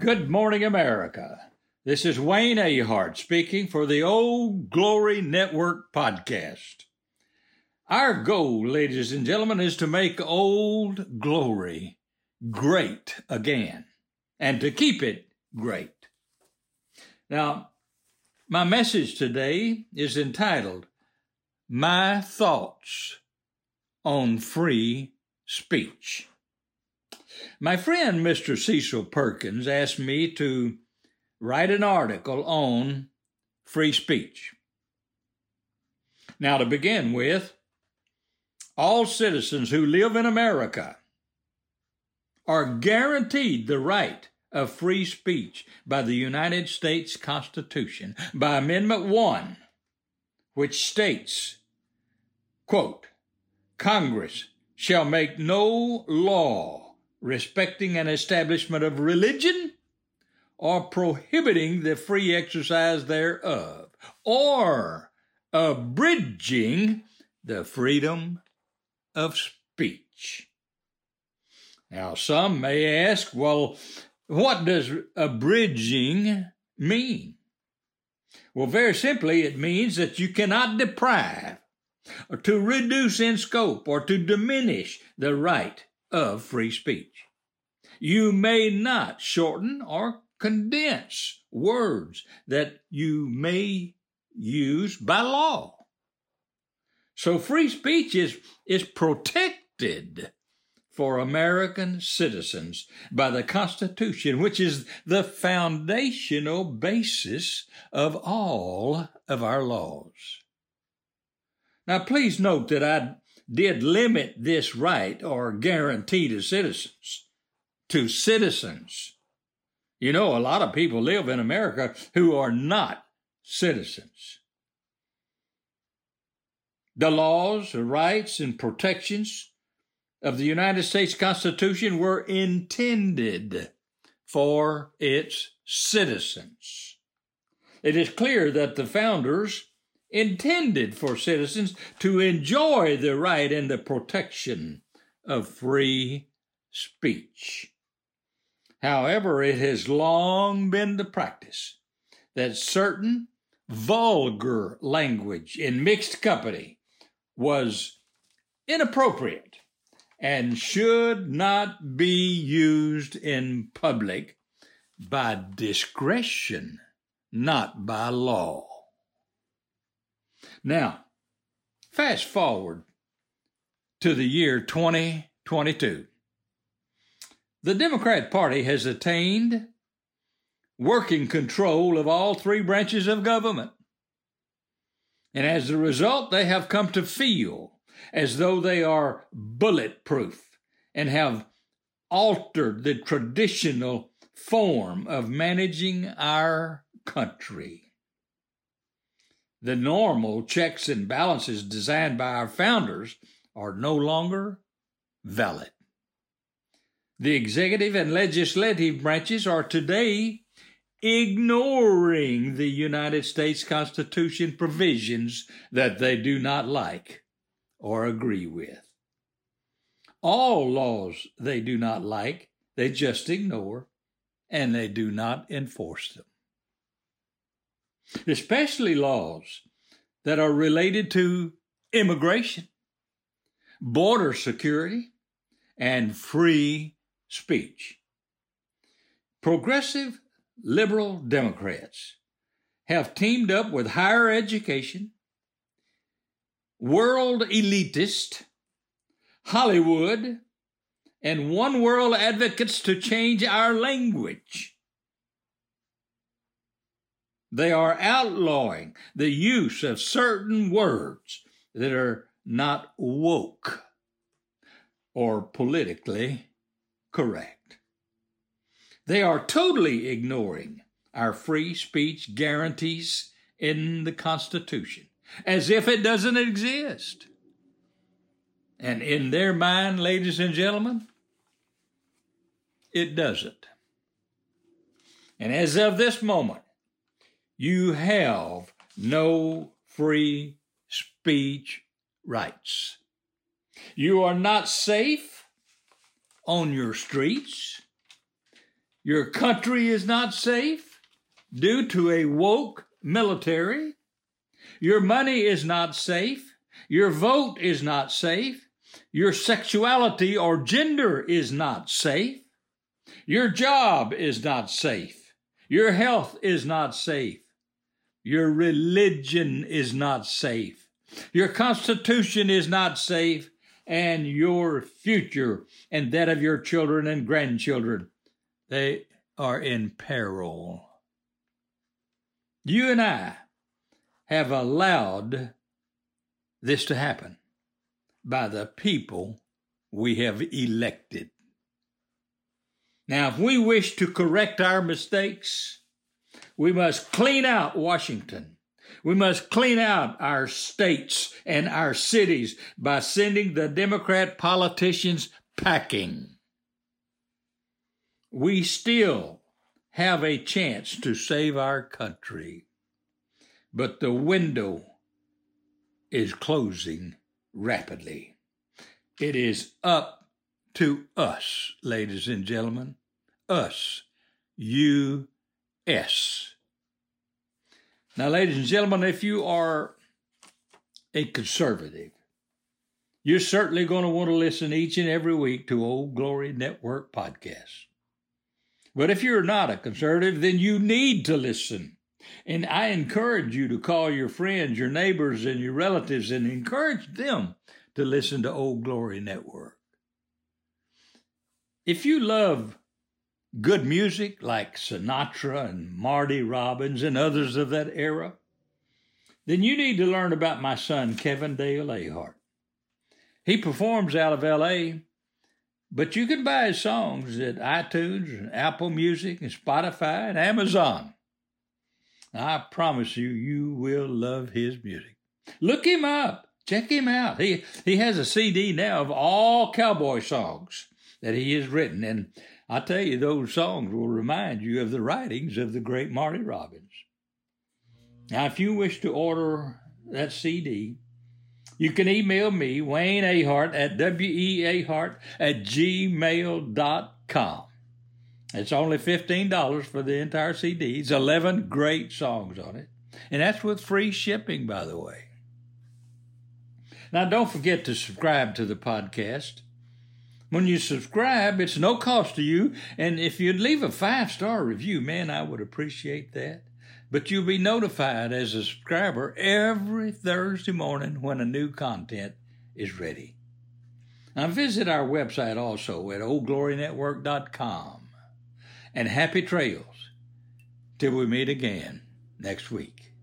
Good morning, America. This is Wayne Ahart speaking for the Old Glory Network podcast. Our goal, ladies and gentlemen, is to make Old Glory great again and to keep it great. Now, my message today is entitled, My Thoughts on Free Speech. My friend, Mr. Cecil Perkins, asked me to write an article on free speech. Now, to begin with, all citizens who live in America are guaranteed the right of free speech by the United States Constitution, by Amendment 1, which states, quote, Congress shall make no law respecting an establishment of religion or prohibiting the free exercise thereof or abridging the freedom of speech. Now, some may ask, well, what does abridging mean? Well, very simply, it means that you cannot deprive or to reduce in scope or to diminish the right of free speech. You may not shorten or condense words that you may use by law. So free speech is protected for American citizens by the Constitution, which is the foundational basis of all of our laws. Now, please note that I did limit this right or guarantee to citizens. To citizens. You know, a lot of people live in America who are not citizens. The laws, the rights, and protections of the United States Constitution were intended for its citizens. It is clear that the founders intended for citizens to enjoy the right and the protection of free speech. However, it has long been the practice that certain vulgar language in mixed company was inappropriate and should not be used in public by discretion, not by law. Now, fast forward to the year 2022. The Democrat Party has attained working control of all three branches of government. And as a result, they have come to feel as though they are bulletproof and have altered the traditional form of managing our country. The normal checks and balances designed by our founders are no longer valid. The executive and legislative branches are today ignoring the United States Constitution provisions that they do not like or agree with. All laws they do not like, they just ignore, and they do not enforce them. Especially laws that are related to immigration, border security, and free speech. Progressive liberal Democrats have teamed up with higher education, world elitist, Hollywood, and one world advocates to change our language. They are outlawing the use of certain words that are not woke or politically correct. They are totally ignoring our free speech guarantees in the Constitution, as if it doesn't exist. And in their mind, ladies and gentlemen, it doesn't. And as of this moment, you have no free speech rights. You are not safe on your streets. Your country is not safe due to a woke military. Your money is not safe. Your vote is not safe. Your sexuality or gender is not safe. Your job is not safe. Your health is not safe. Your religion is not safe. Your Constitution is not safe. And your future and that of your children and grandchildren, they are in peril. You and I have allowed this to happen by the people we have elected. Now, if we wish to correct our mistakes, we must clean out Washington. We must clean out our states and our cities by sending the Democrat politicians packing. We still have a chance to save our country, but the window is closing rapidly. It is up to us, ladies and gentlemen, us, U.S. Now, ladies and gentlemen, if you are a conservative, you're certainly going to want to listen each and every week to Old Glory Network podcasts. But if you're not a conservative, then you need to listen. And I encourage you to call your friends, your neighbors, and your relatives and encourage them to listen to Old Glory Network. If you love good music like Sinatra and Marty Robbins and others of that era, then you need to learn about my son, Kevin Dale Ahart. He performs out of L.A., but you can buy his songs at iTunes and Apple Music and Spotify and Amazon. I promise you, you will love his music. Look him up. Check him out. He has a CD now of all cowboy songs that he has written, and I tell you, those songs will remind you of the writings of the great Marty Robbins. Now, if you wish to order that CD, you can email me, Wayne Ahart, at weahart@gmail.com. It's only $15 for the entire CD. It's 11 great songs on it. And that's with free shipping, by the way. Now, don't forget to subscribe to the podcast. When you subscribe, it's no cost to you. And if you'd leave a 5-star review, man, I would appreciate that. But you'll be notified as a subscriber every Thursday morning when a new content is ready. Now, visit our website also at oldglorynetwork.com. And happy trails till we meet again next week.